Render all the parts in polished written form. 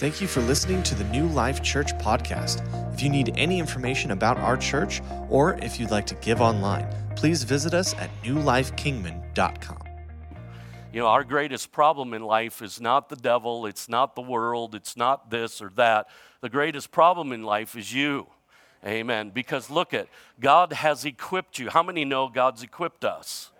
Thank you for listening to the New Life Church podcast. If you need any information about our church, or if you'd like to give online, please visit us at newlifekingman.com. You know, our greatest problem in life is not the devil, it's not the world, it's not this or that. The greatest problem in life is you. Amen. Because look at, God has equipped you. How many know God's equipped us?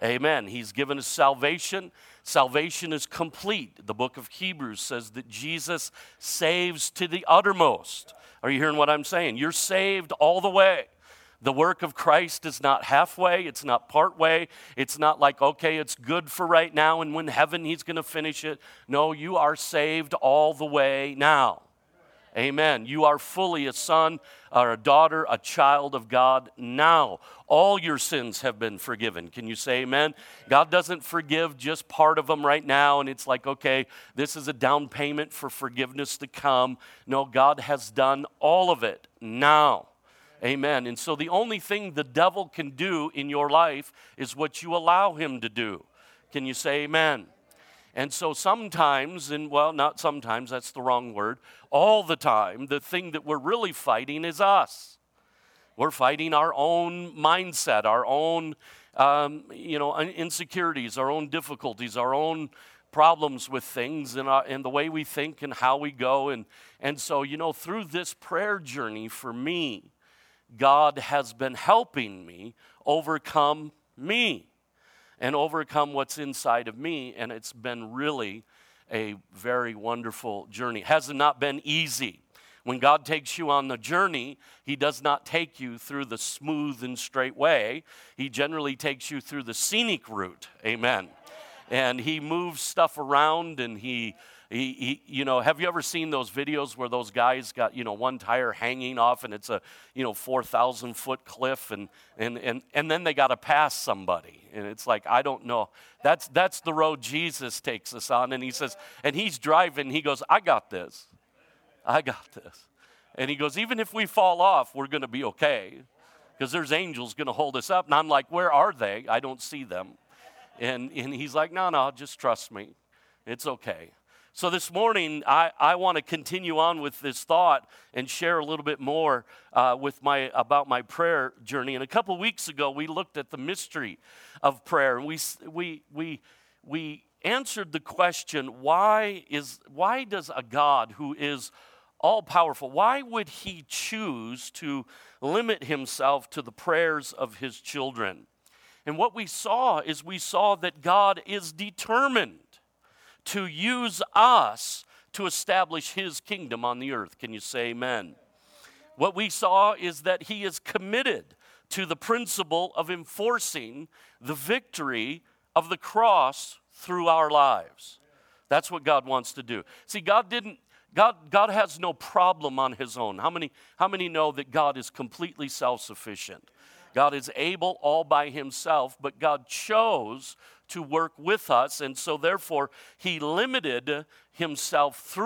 Amen. He's given us salvation. Salvation is complete. The book of Hebrews says that Jesus saves to the uttermost. Are you hearing what I'm saying? You're saved all the way. The work of Christ is not halfway, it's not partway, it's not like, okay, it's good for right now, and when heaven, he's going to finish it. No, you are saved all the way now. Amen. You are fully a son or a daughter, a child of God now. All your sins have been forgiven. Can you say amen? God doesn't forgive just part of them right now, and it's like, okay, this is a down payment for forgiveness to come. No, God has done all of it now. Amen. And so the only thing the devil can do in your life is what you allow him to do. Can you say amen? And so sometimes, and well, not sometimes, that's the wrong word, all the time, the thing that we're really fighting is us. We're fighting our own mindset, our own, insecurities, our own difficulties, our own problems with things, and the way we think and how we go. And so, you know, through this prayer journey for me, God has been helping me overcome me and overcome what's inside of me, and it's been really a very wonderful journey. It has not been easy. When God takes you on the journey, he does not take you through the smooth and straight way. He generally takes you through the scenic route, amen. And he moves stuff around, and he you know, have you ever seen those videos where those guys got, you know, one tire hanging off and it's a, you know, 4,000 foot cliff and then they got to pass somebody, and it's like, I don't know. That's the road Jesus takes us on, and he says, and he's driving, he goes, I got this. And he goes, even if we fall off, we're going to be okay because there's angels going to hold us up. And I'm like, where are they? I don't see them. And he's like, no, just trust me. It's okay. So this morning, I want to continue on with this thought and share a little bit more about my prayer journey. And a couple weeks ago, we looked at the mystery of prayer, and we answered the question, why does a God who is all powerful, why would he choose to limit himself to the prayers of his children? And what we saw that God is determined to use us to establish his kingdom on the earth. Can you say amen? What we saw is that he is committed to the principle of enforcing the victory of the cross through our lives. That's what God wants to do. See, God has no problem on his own. How many know that God is completely self-sufficient? God is able all by himself, but God chose to work with us, and so therefore he limited himself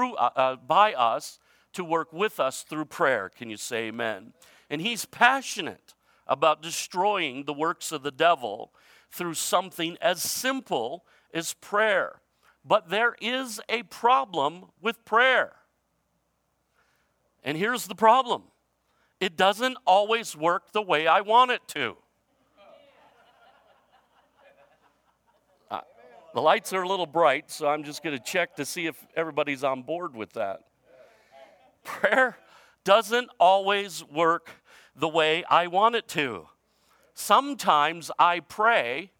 by us to work with us through prayer. Can you say amen? And he's passionate about destroying the works of the devil through something as simple as prayer. But there is a problem with prayer. And here's the problem. It doesn't always work the way I want it to. The lights are a little bright, so I'm just going to check to see if everybody's on board with that. Prayer doesn't always work the way I want it to. Sometimes I pray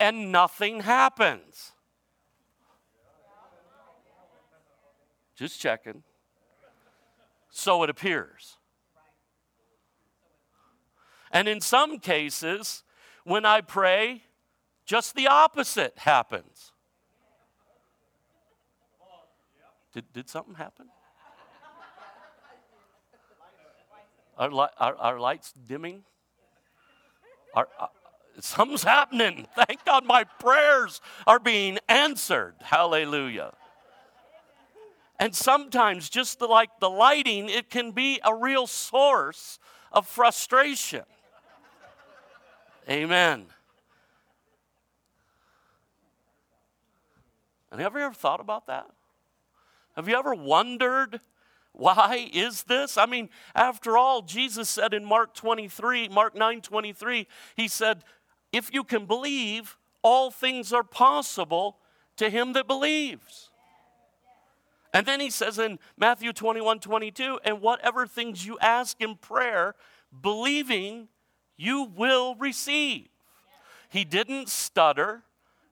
and nothing happens. Just checking. So it appears. And in some cases, when I pray, just the opposite happens. Did something happen? Are lights dimming? Something's happening. Thank God my prayers are being answered. Hallelujah. And sometimes, just like the lighting, it can be a real source of frustration. Amen. And have you ever thought about that? Have you ever wondered why is this? I mean, after all, Jesus said in Mark 9:23, he said, if you can believe, all things are possible to him that believes. And then he says in Matthew 21:22, and whatever things you ask in prayer, believing, you will receive. He didn't stutter.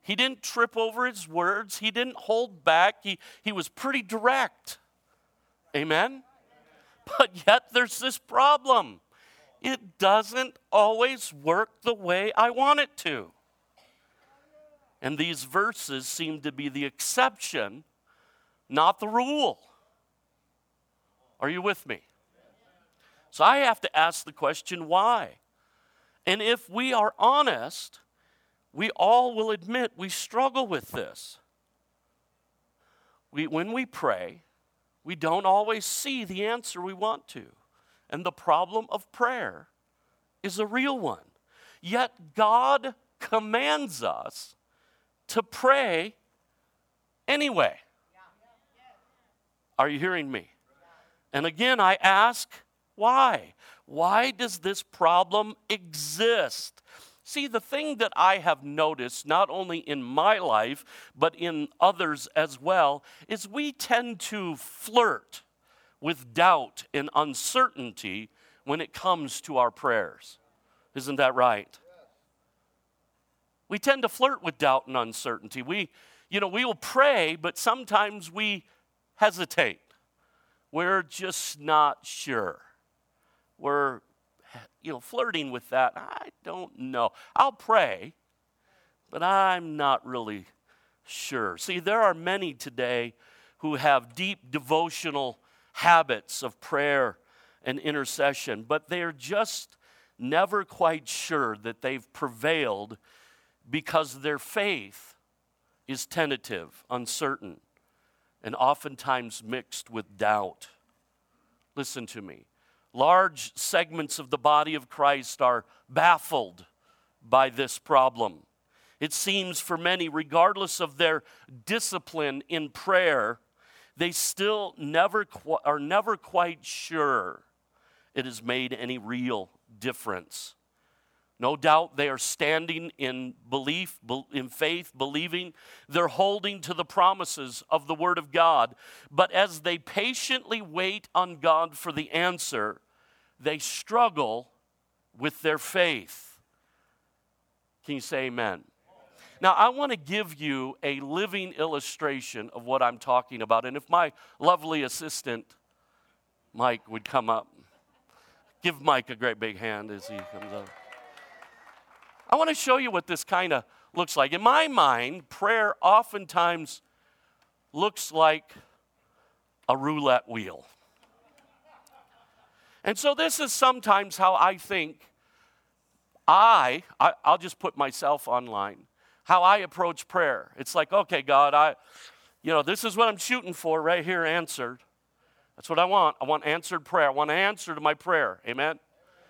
He didn't trip over his words. He didn't hold back. He was pretty direct. Amen? But yet there's this problem. It doesn't always work the way I want it to. And these verses seem to be the exception, not the rule. Are you with me? So I have to ask the question, why? And if we are honest, we all will admit we struggle with this. When we pray, we don't always see the answer we want to. And the problem of prayer is a real one. Yet God commands us to pray anyway. Are you hearing me? And again, I ask, why? Why does this problem exist? See, the thing that I have noticed, not only in my life, but in others as well, is we tend to flirt with doubt and uncertainty when it comes to our prayers. Isn't that right? We tend to flirt with doubt and uncertainty. We will pray, but sometimes we hesitate. We're just not sure. We're, flirting with that. I don't know. I'll pray, but I'm not really sure. See, there are many today who have deep devotional habits of prayer and intercession, but they're just never quite sure that they've prevailed because their faith is tentative, uncertain, and oftentimes mixed with doubt. Listen to me. Large segments of the body of Christ are baffled by this problem. It seems for many, regardless of their discipline in prayer, they still never quite sure it has made any real difference. No doubt they are standing in belief, in faith, believing. They're holding to the promises of the Word of God. But as they patiently wait on God for the answer, they struggle with their faith. Can you say amen? Now, I want to give you a living illustration of what I'm talking about. And if my lovely assistant, Mike, would come up. Give Mike a great big hand as he comes up. I want to show you what this kind of looks like. In my mind, prayer oftentimes looks like a roulette wheel. And so this is sometimes how I think I'll just put myself online, how I approach prayer. It's like, okay, God, this is what I'm shooting for right here, answered. That's what I want. I want answered prayer. I want an answer to my prayer. Amen?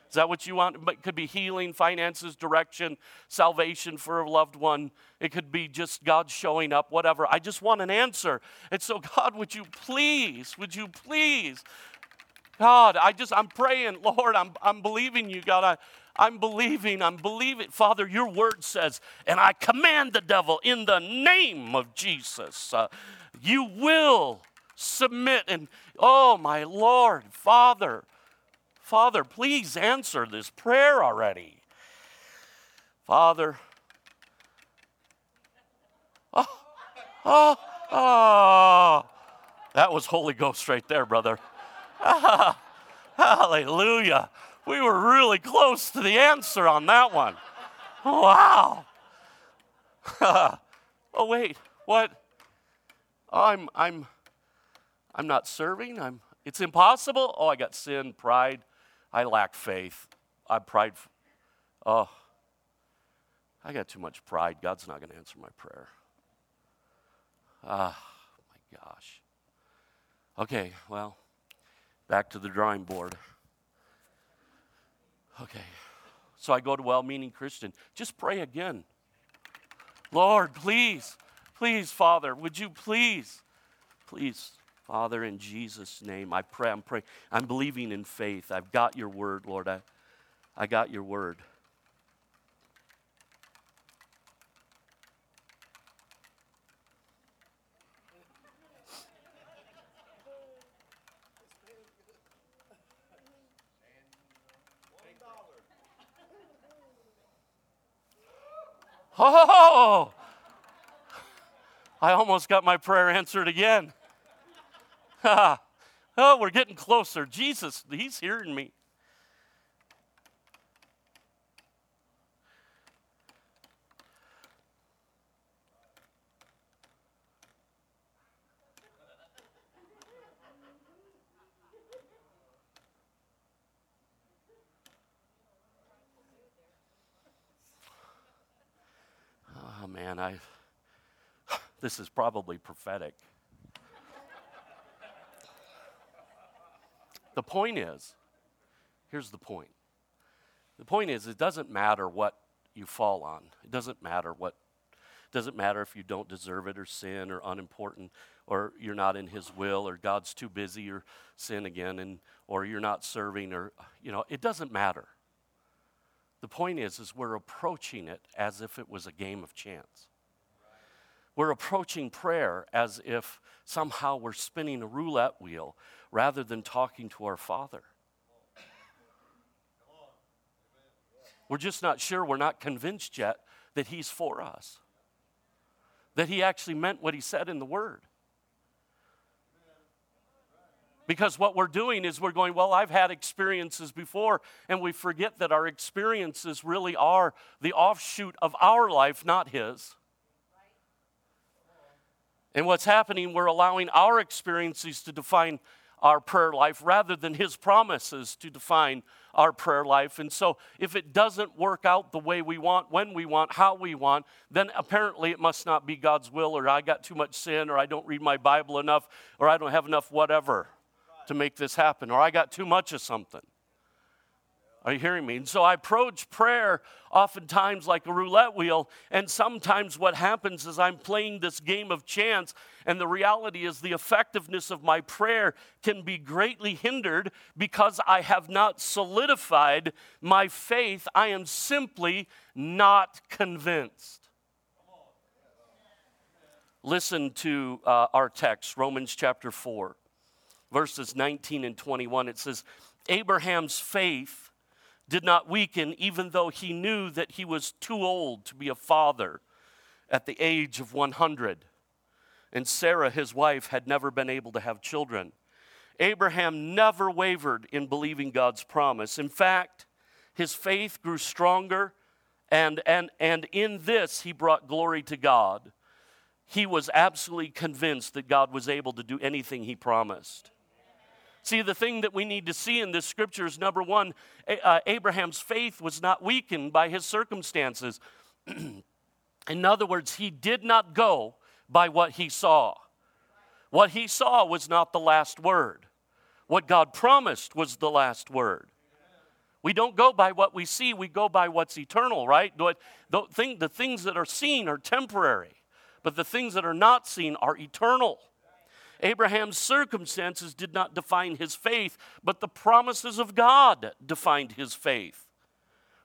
Is that what you want? It could be healing, finances, direction, salvation for a loved one. It could be just God showing up, whatever. I just want an answer. And so, God, would you please? God, I'm praying, Lord, I'm believing you, God. I'm believing. Father, your word says, and I command the devil in the name of Jesus, you will submit. And, oh, my Lord, Father, please answer this prayer already. Father. Oh. That was Holy Ghost right there, brother. Ah, hallelujah. We were really close to the answer on that one. Wow. Oh, wait. What? I'm not serving. It's impossible. Oh, I got sin, pride. I lack faith. I'm prideful. Oh, I got too much pride. God's not going to answer my prayer. Ah, my gosh. Okay, well, back to the drawing board. Okay, so I go to well-meaning Christian. Just pray again. Lord, please, Father, would you please, Father, in Jesus' name, I pray, I'm believing in faith. I've got your word, Lord. I got your word. Oh, I almost got my prayer answered again. Oh, we're getting closer. Jesus, he's hearing me. This is probably prophetic. The point is, here's the point. The point is, it doesn't matter what you fall on. It doesn't matter what, doesn't matter if you don't deserve it or sin or unimportant or you're not in his will or God's too busy or sin again and or you're not serving or, you know, it doesn't matter. The point is we're approaching it as if it was a game of chance. We're approaching prayer as if somehow we're spinning a roulette wheel rather than talking to our Father. We're just not sure, we're not convinced yet that he's for us, that he actually meant what he said in the Word. Because what we're doing is we're going, well, I've had experiences before, and we forget that our experiences really are the offshoot of our life, not his. And what's happening, we're allowing our experiences to define our prayer life rather than his promises to define our prayer life. And so if it doesn't work out the way we want, when we want, how we want, then apparently it must not be God's will, or I got too much sin, or I don't read my Bible enough, or I don't have enough whatever to make this happen, or I got too much of something. Are you hearing me? And so I approach prayer oftentimes like a roulette wheel, and sometimes what happens is I'm playing this game of chance, and the reality is the effectiveness of my prayer can be greatly hindered because I have not solidified my faith. I am simply not convinced. Listen to our text, Romans chapter 4, verses 19 and 21. It says, Abraham's faith did not weaken, even though he knew that he was too old to be a father at the age of 100. And Sarah, his wife, had never been able to have children. Abraham never wavered in believing God's promise. In fact, his faith grew stronger, and in this he brought glory to God. He was absolutely convinced that God was able to do anything he promised. See, the thing that we need to see in this scripture is, number one, Abraham's faith was not weakened by his circumstances. In other words, he did not go by what he saw. What he saw was not the last word. What God promised was the last word. We don't go by what we see. We go by what's eternal, right? The things that are seen are temporary, but the things that are not seen are eternal. Abraham's circumstances did not define his faith, but the promises of God defined his faith.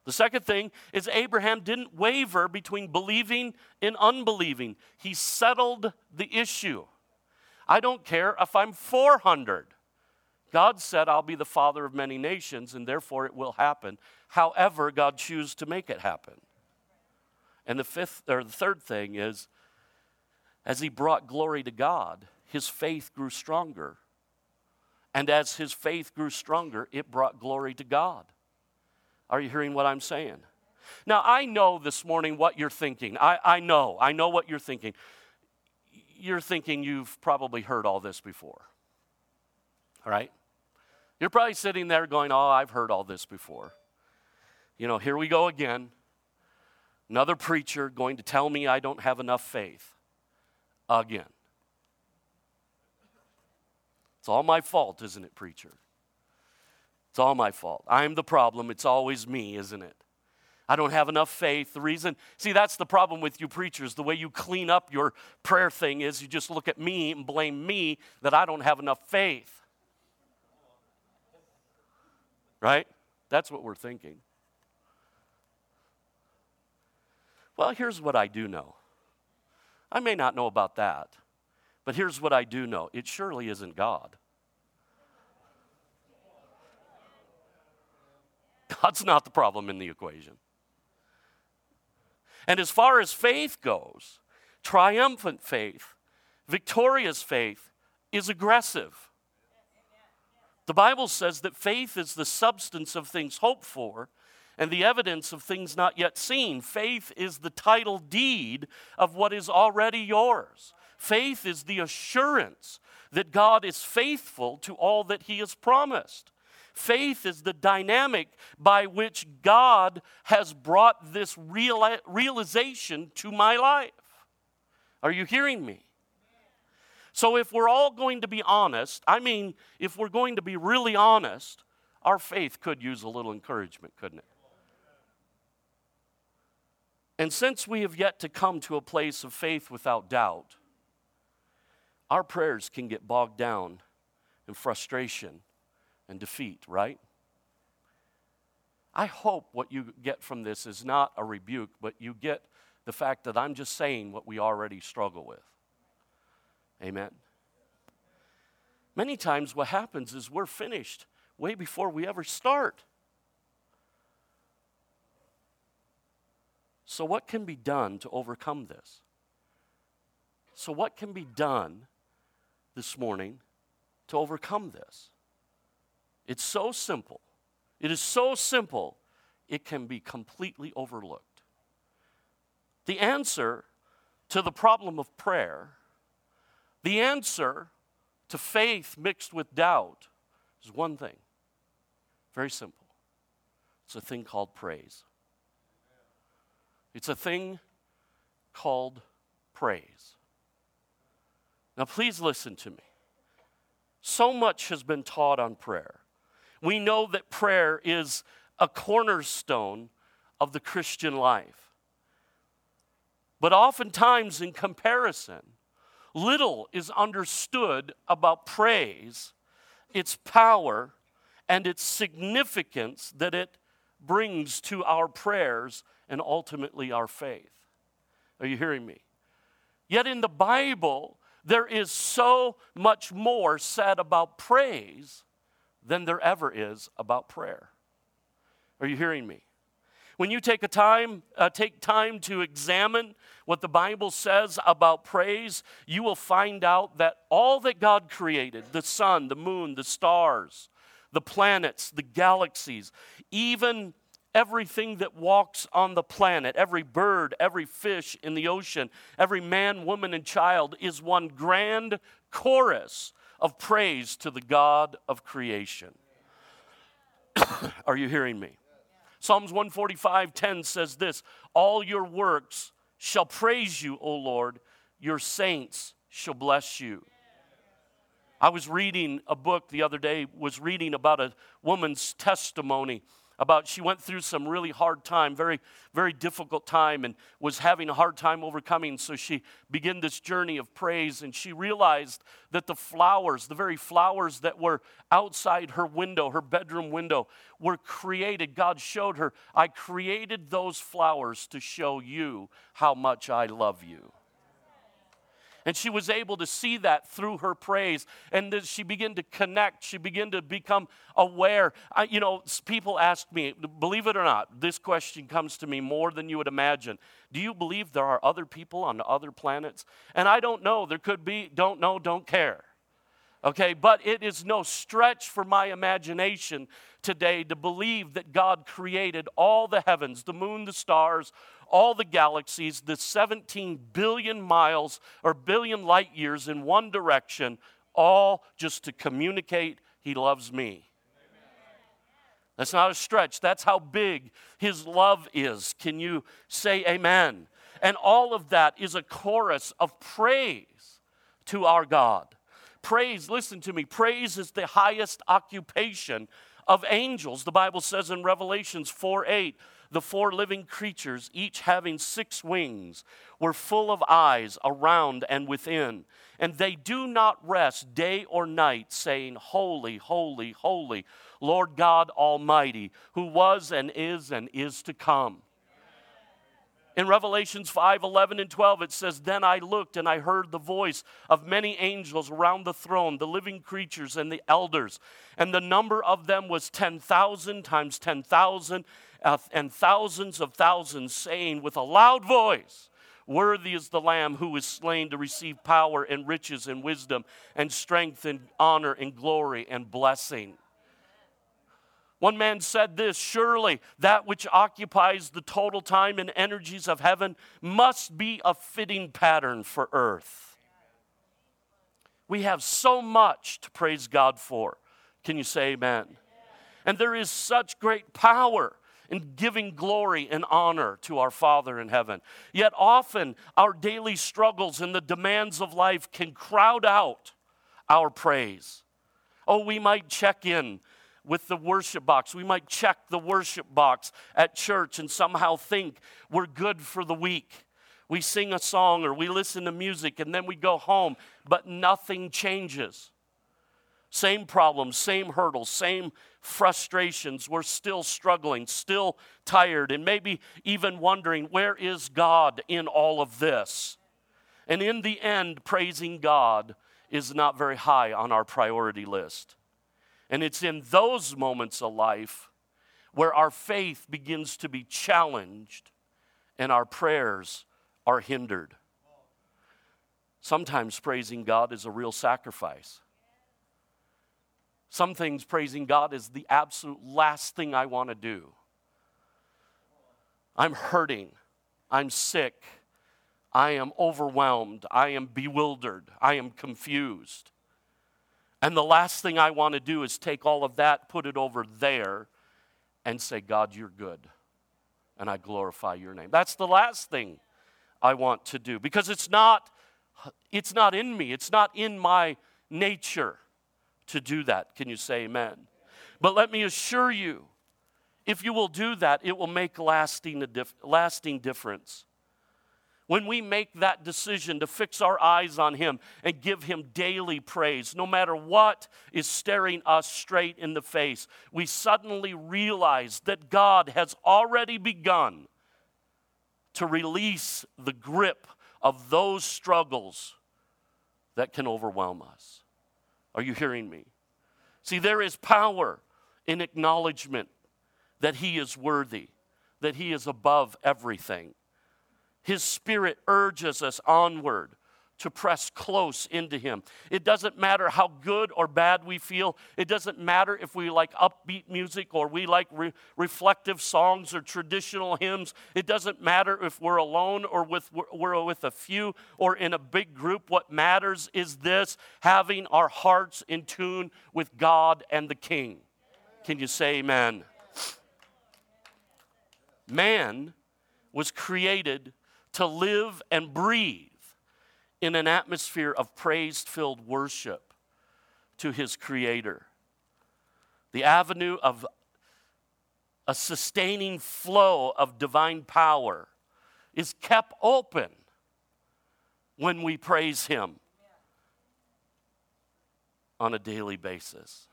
The second thing is Abraham didn't waver between believing and unbelieving. He settled the issue. I don't care if I'm 400. God said, I'll be the father of many nations, and therefore it will happen. However, God chooses to make it happen. And the third thing is, as he brought glory to God, his faith grew stronger. And as his faith grew stronger, it brought glory to God. Are you hearing what I'm saying? Now, I know this morning what you're thinking. I know what you're thinking. You're thinking you've probably heard all this before. All right? You're probably sitting there going, oh, I've heard all this before. You know, here we go again. Another preacher going to tell me I don't have enough faith. Again. It's all my fault, isn't it, preacher? It's all my fault. I'm the problem. It's always me, isn't it? I don't have enough faith. The reason, see, that's the problem with you preachers. The way you clean up your prayer thing is you just look at me and blame me that I don't have enough faith. Right? That's what we're thinking. Well, here's what I do know. I may not know about that, but here's what I do know. It surely isn't God. God's not the problem in the equation. And as far as faith goes, triumphant faith, victorious faith is aggressive. The Bible says that faith is the substance of things hoped for and the evidence of things not yet seen. Faith is the title deed of what is already yours. Faith is the assurance that God is faithful to all that He has promised. Faith is the dynamic by which God has brought this realization to my life. Are you hearing me? So if we're all going to be honest, if we're going to be really honest, our faith could use a little encouragement, couldn't it? And since we have yet to come to a place of faith without doubt, our prayers can get bogged down in frustration and defeat, right? I hope what you get from this is not a rebuke, but you get the fact that I'm just saying what we already struggle with. Amen. Many times what happens is we're finished way before we ever start. So what can be done to overcome this? So what can be done this morning to overcome this? It's so simple. It is so simple, it can be completely overlooked. The answer to the problem of prayer, the answer to faith mixed with doubt is one thing. Very simple. It's a thing called praise. It's a thing called praise. Now please listen to me. So much has been taught on prayer. We know that prayer is a cornerstone of the Christian life. But oftentimes in comparison, little is understood about praise, its power, and its significance that it brings to our prayers and ultimately our faith. Are you hearing me? Yet in the Bible, there is so much more said about praise than there ever is about prayer. Are you hearing me? When you take time to examine what the Bible says about praise, you will find out that all that God created, the sun, the moon, the stars, the planets, the galaxies, even everything that walks on the planet, every bird, every fish in the ocean, every man, woman, and child is one grand chorus of praise to the God of creation. Are you hearing me? Psalms 145:10 says this, all your works shall praise you, O Lord, your saints shall bless you. I was reading a book the other day, about a woman's testimony, about she went through some really hard time, very, very difficult time, and was having a hard time overcoming, so she began this journey of praise, and she realized that the very flowers that were outside her window, her bedroom window, were created. God showed her, I created those flowers to show you how much I love you. And she was able to see that through her praise. And then she began to connect. She began to become aware. People ask me, believe it or not, this question comes to me more than you would imagine. Do you believe there are other people on other planets? And I don't know. There could be. Don't know. Don't care. Okay, but it is no stretch for my imagination today to believe that God created all the heavens, the moon, the stars, all the galaxies, the 17 billion miles or billion light years in one direction, all just to communicate He loves me. Amen. That's not a stretch. That's how big His love is. Can you say amen? And all of that is a chorus of praise to our God. Praise, listen to me, praise is the highest occupation of angels. The Bible says in Revelations 4:8, The four living creatures, each having six wings, were full of eyes around and within, and they do not rest day or night, saying, Holy, holy, holy, Lord God Almighty, who was and is to come. In Revelations 5:11 and 12, it says, Then I looked, and I heard the voice of many angels around the throne, the living creatures and the elders. And the number of them was 10,000 times 10,000 and thousands of thousands, saying with a loud voice, Worthy is the Lamb who was slain to receive power and riches and wisdom and strength and honor and glory and blessing. One man said this, Surely that which occupies the total time and energies of heaven must be a fitting pattern for earth. We have so much to praise God for. Can you say amen? And there is such great power in giving glory and honor to our Father in heaven. Yet often our daily struggles and the demands of life can crowd out our praise. Oh, we might check in with the worship box. We might check the worship box at church and somehow think we're good for the week. We sing a song or we listen to music and then we go home, but nothing changes. Same problems, same hurdles, same frustrations. We're still struggling, still tired, and maybe even wondering, where is God in all of this? And in the end, praising God is not very high on our priority list. And it's in those moments of life where our faith begins to be challenged and our prayers are hindered. Sometimes praising God is a real sacrifice. Some things praising God is the absolute last thing I want to do. I'm hurting. I'm sick. I am overwhelmed. I am bewildered. I am confused. And the last thing I want to do is take all of that, put it over there, and say, God, you're good, and I glorify your name. That's the last thing I want to do, because it's not in me. It's not in my nature to do that. Can you say amen? But let me assure you, if you will do that, it will make lasting difference. When we make that decision to fix our eyes on Him and give Him daily praise, no matter what is staring us straight in the face, we suddenly realize that God has already begun to release the grip of those struggles that can overwhelm us. Are you hearing me? See, there is power in acknowledgement that He is worthy, that He is above everything. His Spirit urges us onward to press close into Him. It doesn't matter how good or bad we feel. It doesn't matter if we like upbeat music or we like reflective songs or traditional hymns. It doesn't matter if we're alone or we're with a few or in a big group. What matters is this, having our hearts in tune with God and the King. Can you say amen? Man was created to live and breathe in an atmosphere of praise-filled worship to his Creator. The avenue of a sustaining flow of divine power is kept open when we praise Him on a daily basis.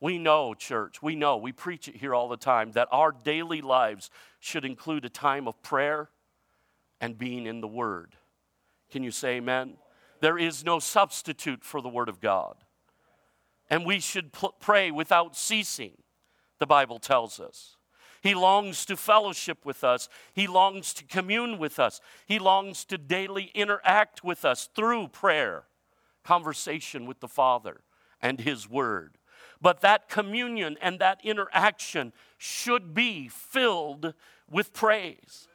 We know, church, we preach it here all the time, that our daily lives should include a time of prayer and being in the Word. Can you say amen? There is no substitute for the Word of God. And we should pray without ceasing, the Bible tells us. He longs to fellowship with us. He longs to commune with us. He longs to daily interact with us through prayer, conversation with the Father and His Word. But that communion and that interaction should be filled with praise.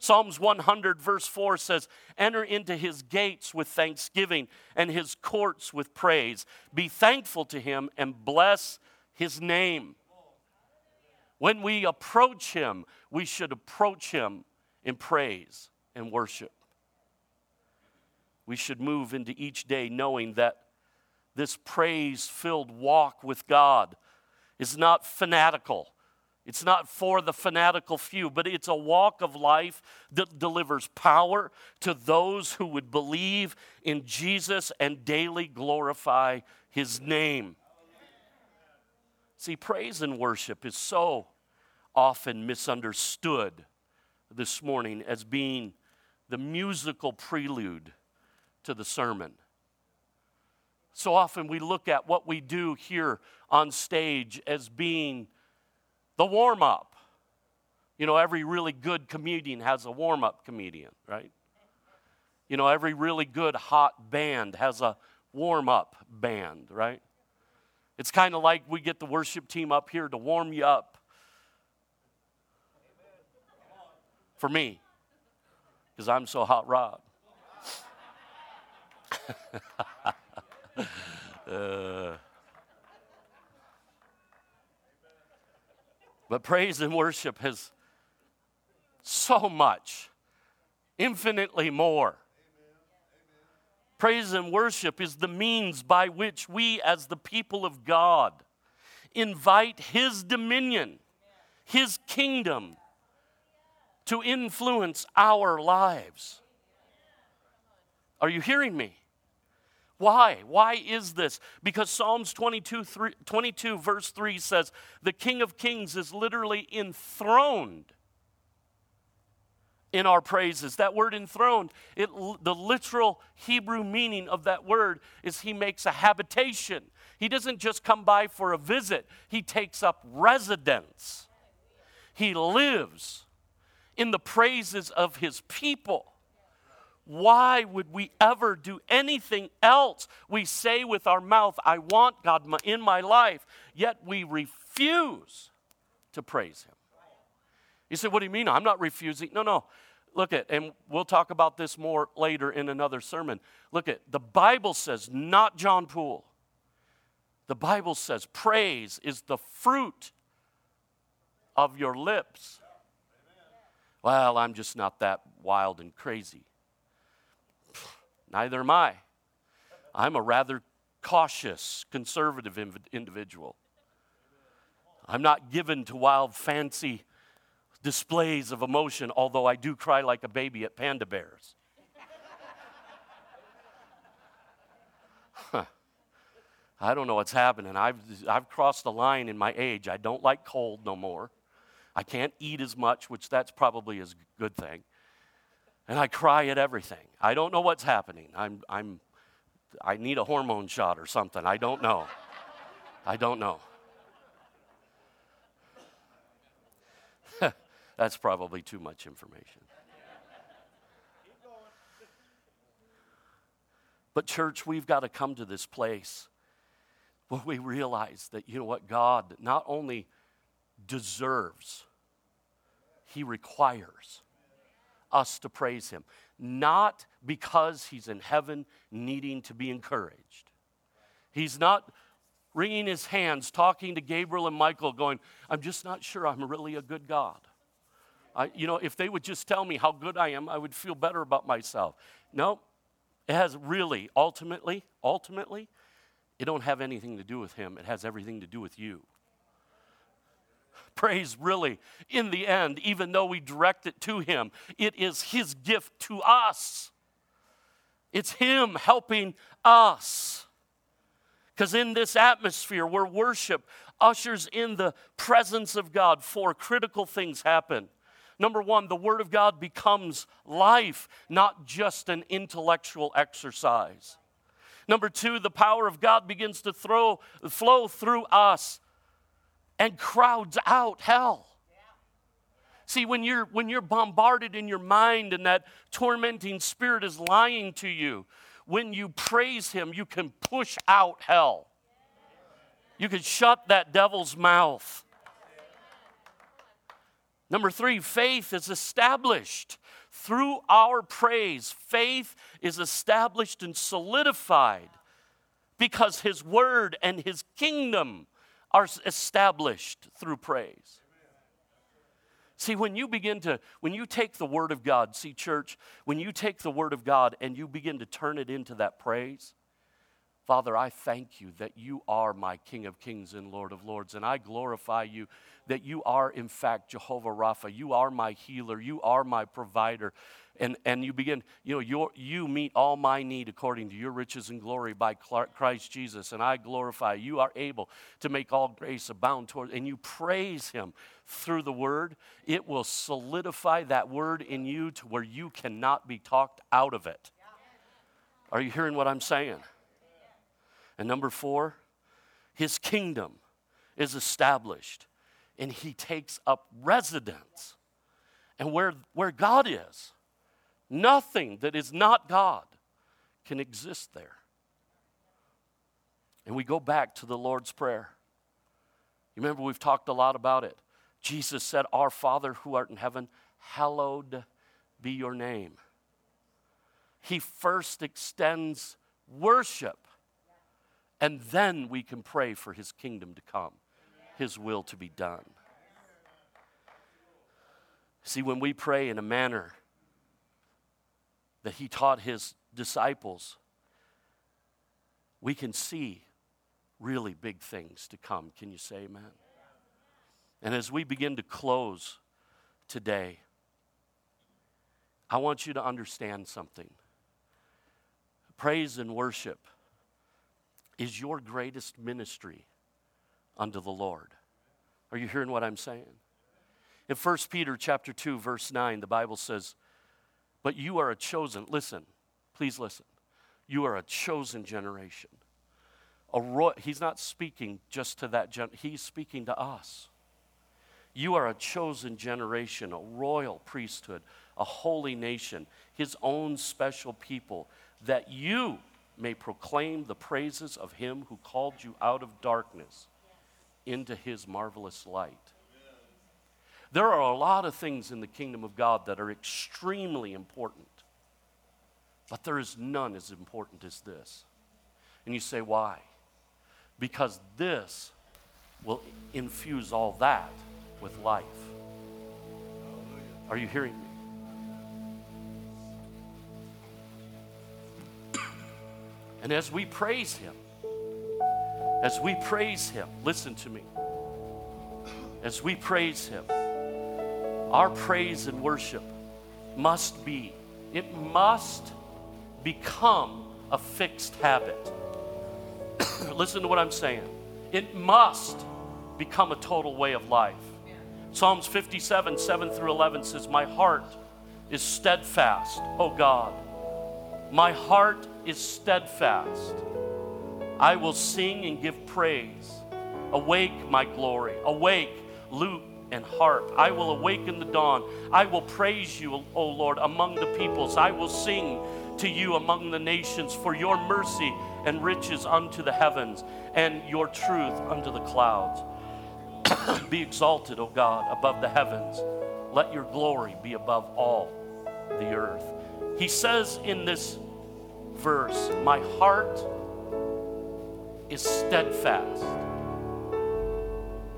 Psalms 100 verse 4 says, Enter into His gates with thanksgiving and His courts with praise. Be thankful to Him and bless His name. When we approach Him, we should approach Him in praise and worship. We should move into each day knowing that this praise-filled walk with God is not fanatical. It's not for the fanatical few, but it's a walk of life that delivers power to those who would believe in Jesus and daily glorify his name. See, praise and worship is so often misunderstood this morning as being the musical prelude to the sermon. So often we look at what we do here on stage as being the warm-up. You know, every really good comedian has a warm-up comedian, right? You know, every really good hot band has a warm-up band, right? It's kind of like we get the worship team up here to warm you up. For me, because I'm so hot rod. But praise and worship has so much, infinitely more. Praise and worship is the means by which we as the people of God invite his dominion, his kingdom to influence our lives. Are you hearing me? Why? Why is this? Because Psalms 22 verse 3 says, the King of Kings is literally enthroned in our praises. That word enthroned, the literal Hebrew meaning of that word is he makes a habitation. He doesn't just come by for a visit. He takes up residence. He lives in the praises of his people. Why would we ever do anything else? We say with our mouth, I want God in my life, yet we refuse to praise him. You say, what do you mean? I'm not refusing. No. Look at, and we'll talk about this more later in another sermon. Look at, the Bible says, not John Poole. The Bible says praise is the fruit of your lips. Well, I'm just not that wild and crazy. Neither am I. I'm a rather cautious, conservative individual. I'm not given to wild, fancy displays of emotion, although I do cry like a baby at panda bears. I don't know what's happening. I've crossed the line in my age. I don't like cold no more. I can't eat as much, which that's probably a good thing. And I cry at everything. I don't know what's happening. I need a hormone shot or something. I don't know. That's probably too much information. But church, we've got to come to this place where we realize that, you know what, God not only deserves, he requires us to praise him, not because he's in heaven needing to be encouraged. He's not wringing his hands, talking to Gabriel and Michael, going, I'm just not sure I'm really a good God. If they would just tell me how good I am, I would feel better about myself. No, it has really, ultimately, it don't have anything to do with him. It has everything to do with you. Praise really, in the end, even though we direct it to him, it is his gift to us. It's him helping us. Because in this atmosphere where worship ushers in the presence of God, four critical things happen. Number one, the Word of God becomes life, not just an intellectual exercise. Number two, the power of God begins to flow through us and crowds out hell. Yeah. See, when you're bombarded in your mind and that tormenting spirit is lying to you, when you praise him, you can push out hell. You can shut that devil's mouth. Number three, faith is established. Through our praise, faith is established and solidified because his word and his kingdom are established through praise. See, when you take the Word of God, see, church, when you take the Word of God and you begin to turn it into that praise, Father, I thank you that you are my King of Kings and Lord of Lords, and I glorify you that you are, in fact, Jehovah Rapha. You are my healer. You are my provider. And you begin, you meet all my need according to your riches and glory by Christ Jesus. And I glorify you are able to make all grace abound toward, and you praise him through the word. It will solidify that word in you to where you cannot be talked out of it. Are you hearing what I'm saying? And number 4, his kingdom is established and he takes up residence. And where God is, nothing that is not God can exist there. And we go back to the Lord's Prayer. You remember we've talked a lot about it. Jesus said, "Our Father who art in heaven, hallowed be your name." He first extends worship. And then we can pray for his kingdom to come, his will to be done. See, when we pray in a manner that he taught his disciples, we can see really big things to come. Can you say amen? And as we begin to close today, I want you to understand something. Praise and worship is your greatest ministry unto the Lord. Are you hearing what I'm saying? In 1 Peter chapter 2, verse 9, the Bible says, "But you are a chosen," listen, please listen, "you are a chosen generation." He's not speaking just to that he's speaking to us. You are a chosen generation, a royal priesthood, a holy nation, his own special people, that you may proclaim the praises of him who called you out of darkness into his marvelous light. Amen. There are a lot of things in the kingdom of God that are extremely important, but there is none as important as this. And you say, why? Because this will infuse all that with life. Are you hearing me? And as we praise him, listen to me, as we praise him, our praise and worship must become a fixed habit. Listen to what I'm saying. It must become a total way of life. Yeah. Psalms 57:7-11 says, "My heart is steadfast, O God. My heart is steadfast. I will sing and give praise. Awake, my glory. Awake, lute and harp. I will awaken the dawn. I will praise you, O Lord, among the peoples. I will sing to you among the nations, for your mercy and riches unto the heavens, and your truth unto the clouds. Be exalted, O God, above the heavens. Let your glory be above all the earth." He says in this verse, my heart is steadfast.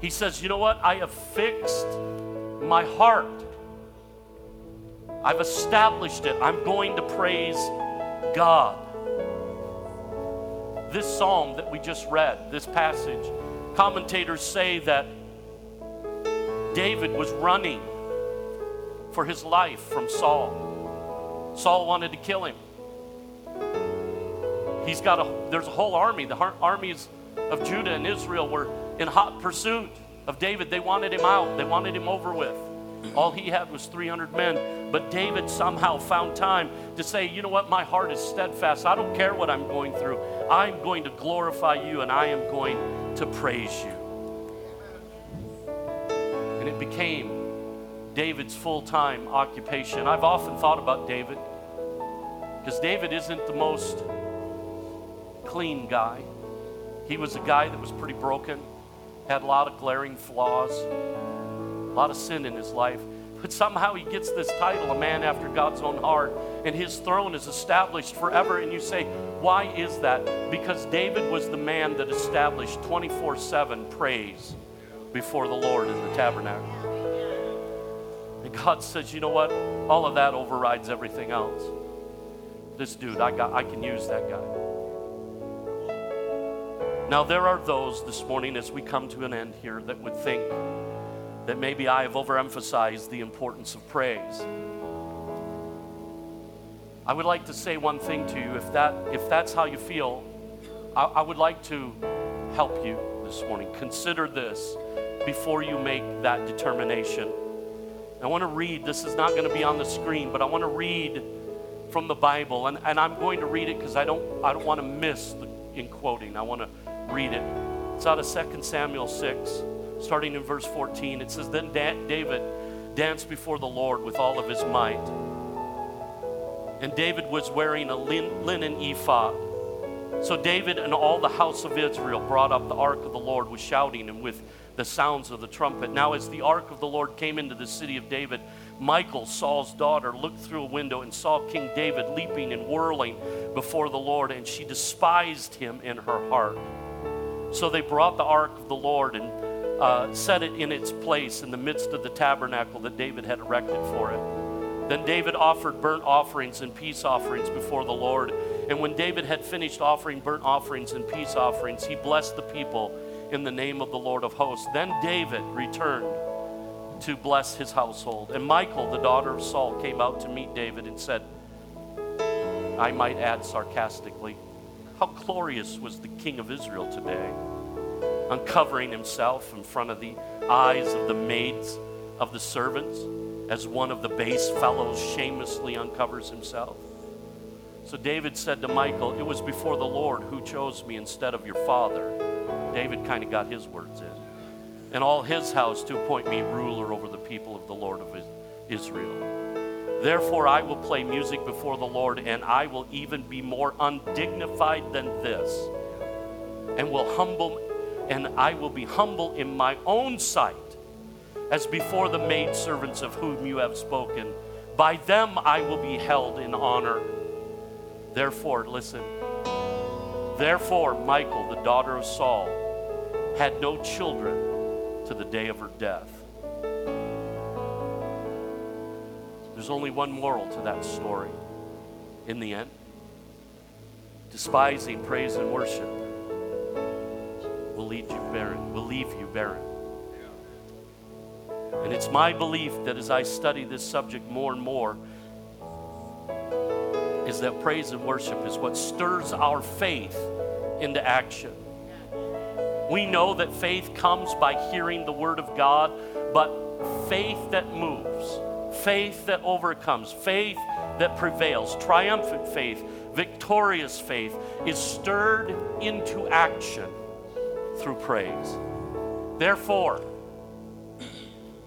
He says, you know what? I have fixed my heart. I've established it. I'm going to praise God. This psalm that we just read, this passage, commentators say that David was running for his life from Saul. Saul wanted to kill him. There's a whole army. The armies of Judah and Israel were in hot pursuit of David. They wanted him out. They wanted him over with. All he had was 300 men. But David somehow found time to say, you know what? My heart is steadfast. I don't care what I'm going through. I'm going to glorify you and I am going to praise you. And it became David's full-time occupation. I've often thought about David, because David isn't the most clean guy. He was a guy that was pretty broken, had a lot of glaring flaws, a lot of sin in his life. But somehow he gets this title, a man after God's own heart, and his throne is established forever. And you say, why is that? Because David was the man that established 24/7 praise before the Lord in the tabernacle. God says, you know what? All of that overrides everything else. This dude, I can use that guy. Now, there are those this morning as we come to an end here that would think that maybe I have overemphasized the importance of praise. I would like to say one thing to you. If that's how you feel, I would like to help you this morning. Consider this before you make that determination. I want to read, this is not going to be on the screen, but I want to read from the Bible, and I'm going to read it because I don't want to miss in quoting. I want to read it. It's out of 2 Samuel 6, starting in verse 14. It says, "Then David danced before the Lord with all of his might. And David was wearing a linen ephod. So David and all the house of Israel brought up the ark of the Lord with shouting and with the sounds of the trumpet. Now as the ark of the Lord came into the city of David, Michal, Saul's daughter, looked through a window and saw King David leaping and whirling before the Lord, and she despised him in her heart. So they brought the ark of the Lord and set it in its place in the midst of the tabernacle that David had erected for it. Then David offered burnt offerings and peace offerings before the Lord. And when David had finished offering burnt offerings and peace offerings, he blessed the people in the name of the Lord of hosts. Then David returned to bless his household. And Michal, the daughter of Saul, came out to meet David and said," I might add sarcastically, "How glorious was the king of Israel today, uncovering himself in front of the eyes of the maids of the servants, as one of the base fellows shamelessly uncovers himself." So David said to Michal, "It was before the Lord who chose me instead of your father." David kind of got his words in. "And all his house to appoint me ruler over the people of the Lord of Israel. Therefore I will play music before the Lord, and I will even be more undignified than this, and I will be humble in my own sight, as before the maidservants of whom you have spoken. By them I will be held in honor." Therefore, listen, "Therefore Michal, the daughter of Saul, had no children to the day of her death." There's only one moral to that story in the end. Despising praise and worship will leave you barren. And it's my belief that as I study this subject more and more, is that praise and worship is what stirs our faith into action. We know that faith comes by hearing the word of God, but faith that moves, faith that overcomes, faith that prevails, triumphant faith, victorious faith, is stirred into action through praise. Therefore,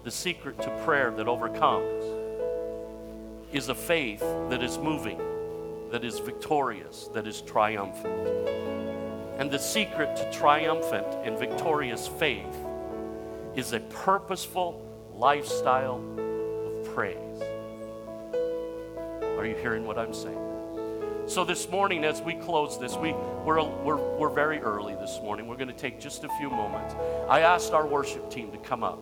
the secret to prayer that overcomes is a faith that is moving, that is victorious, that is triumphant. And the secret to triumphant and victorious faith is a purposeful lifestyle of praise. Are you hearing what I'm saying? So this morning, as we close this, we're very early this morning. We're going to take just a few moments. I asked our worship team to come up.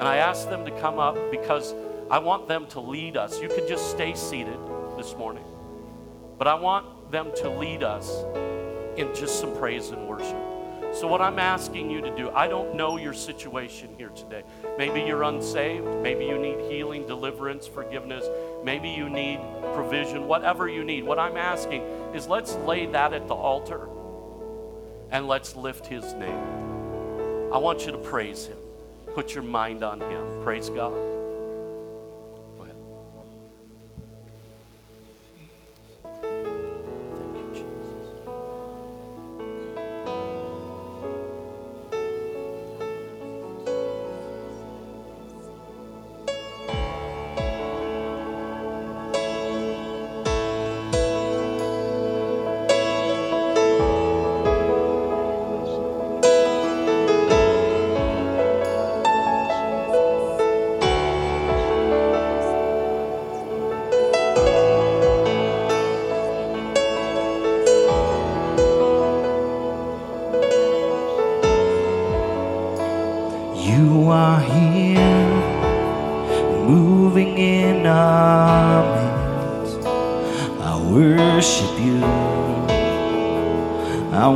And I asked them to come up because I want them to lead us. You could just stay seated this morning. But I want them to lead us in just some praise and worship. So what I'm asking you to do, I don't know your situation here today. Maybe you're unsaved. Maybe you need healing, deliverance, forgiveness. Maybe you need provision, whatever you need. What I'm asking is let's lay that at the altar and let's lift his name. I want you to praise him. Put your mind on him. Praise God.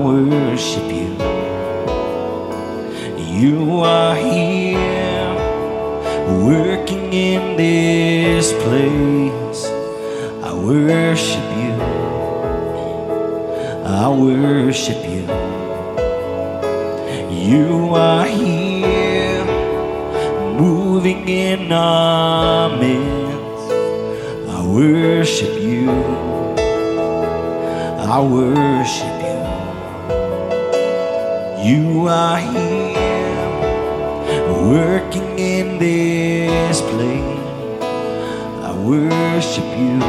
worship you. You are here, working in this place. I worship you. I worship you. You are here, moving in our midst. I worship you. I worship you. You are here, working in this place. I worship you.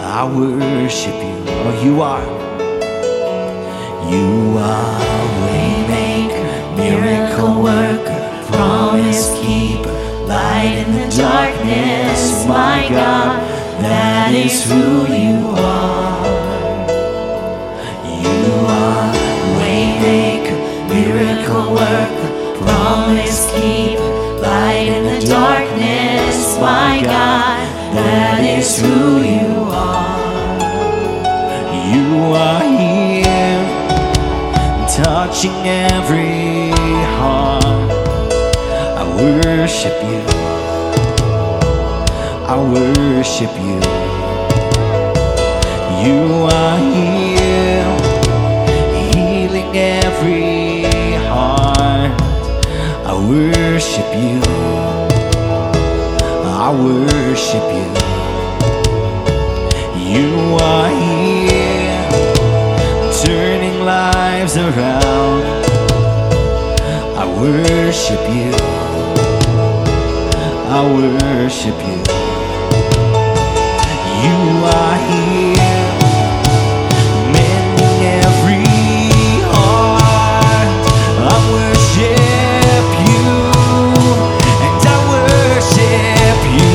I worship you. Oh, you are. You are waymaker, miracle worker, promise keeper, light in the darkness, my God, that is who you are. You are waymaker, miracle worker, promise keeper, light in the darkness, my God, that is who you are. You are here, touching every heart. I worship you. I worship you. You are here, healing every heart. I worship you. I worship you. You are here, turning lives around. I worship you. I worship you. You are here, mending every heart. I worship you, and I worship you.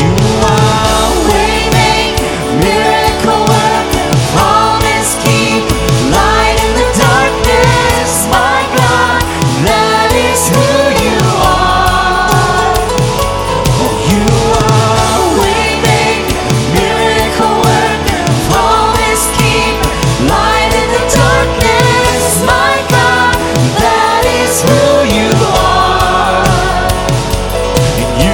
You are waymaker, miracle worker, promise keeper, light in the darkness, my God, that is who you are. Oh, you are waymaker, miracle worker, promise keeper, light in the darkness,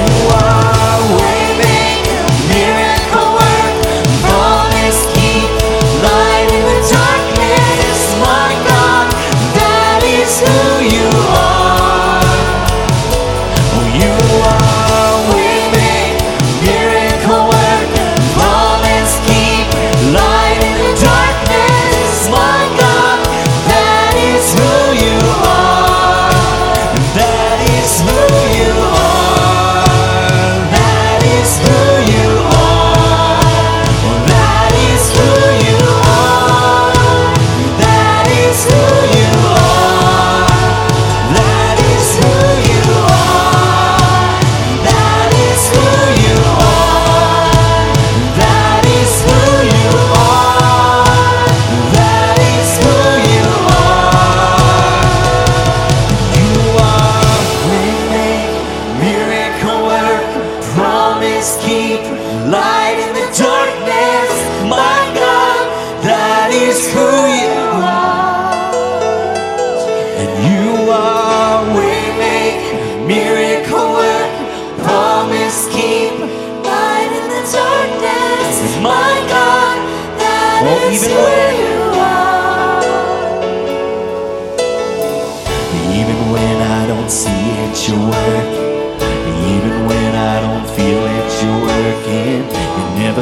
my God, that is who you are. You are waymaker, miracle worker, promise keeper, light in the darkness, my God, that is who you are. Oh, you are waymaker, miracle worker, promise keeper, light in the darkness, my God, that is who you are. That is who you are. That is who you are. That is who you are. That is who you are. That is who you are. That is who you are. That is who you are. That is who you are. You are waymaker, miracle worker, promise keeper, light in the darkness, my God, that is who you are. And you are waymaker, miracle worker, promise keeper, light in the darkness, my God, that Oh, is even who when- you are. Even when I don't see it, you're working. Even when I don't feel it, you're working. You never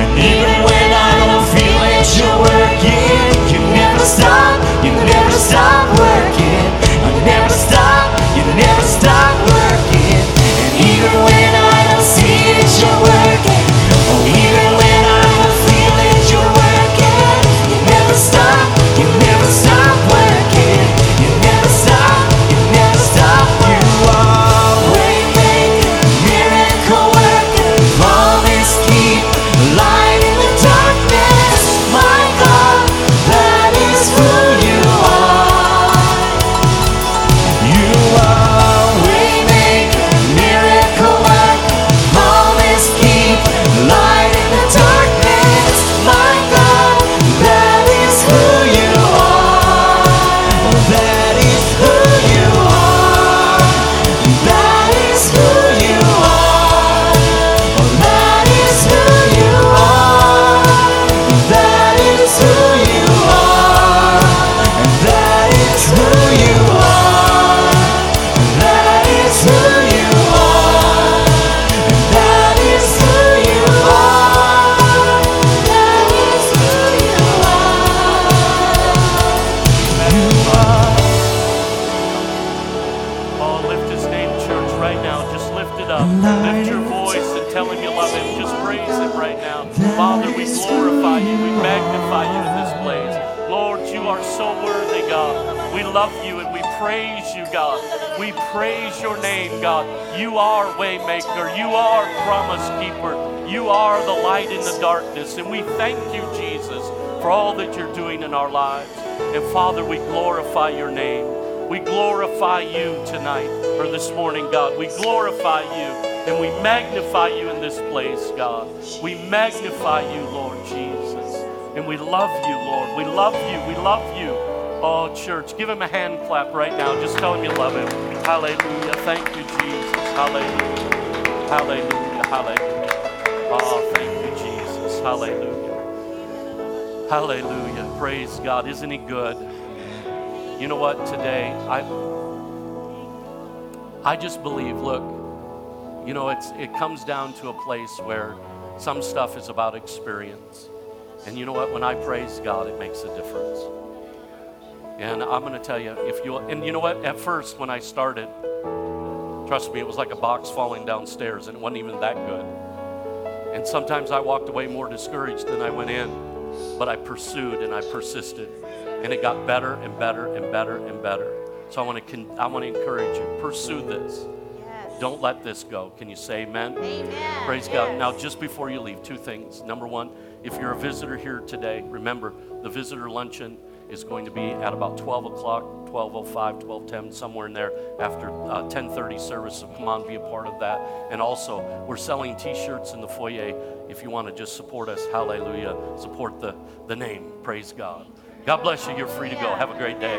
And even when I don't feel it, you're working. You never stop working. You never stop working. And even when I don't see it, you're working. Oh, even when I don't feel it, you're working. You never stop working. You never stop right now. Just lift it up. Lift your voice and tell him you love him. Just praise him right now. Father, we glorify you. We magnify you in this place. Lord, you are so worthy, God. We love you and we praise you, God. We praise your name, God. You are waymaker. You are promise keeper. You are the light in the darkness. And we thank you, Jesus, for all that you're doing in our lives. And Father, we glorify your name. We glorify you tonight, or this morning, God. We glorify you, and we magnify you in this place, God. We magnify you, Lord Jesus. And we love you, Lord. We love you. We love you. Oh, church, give him a hand clap right now. Just tell him you love him. Hallelujah. Thank you, Jesus. Hallelujah. Hallelujah. Hallelujah. Oh, thank you, Jesus. Hallelujah. Hallelujah. Praise God. Isn't he good? You know what, today, I just believe, look, you know, it comes down to a place where some stuff is about experience. And you know what, when I praise God, it makes a difference. And I'm going to tell you, and you know what, at first when I started, trust me, it was like a box falling downstairs and it wasn't even that good. And sometimes I walked away more discouraged than I went in, but I pursued and I persisted. And it got better and better and better and better. So I want to encourage you. Pursue this. Yes. Don't let this go. Can you say amen? Amen. Praise yes. God. Now, just before you leave, two things. Number one, if you're a visitor here today, remember, the visitor luncheon is going to be at about 12 o'clock, 12:05, 12:10, somewhere in there after 10:30 service. So come on, be a part of that. And also, we're selling T-shirts in the foyer. If you want to just support us, hallelujah. Support the name. Praise God. God bless you. You're free to go. Have a great day.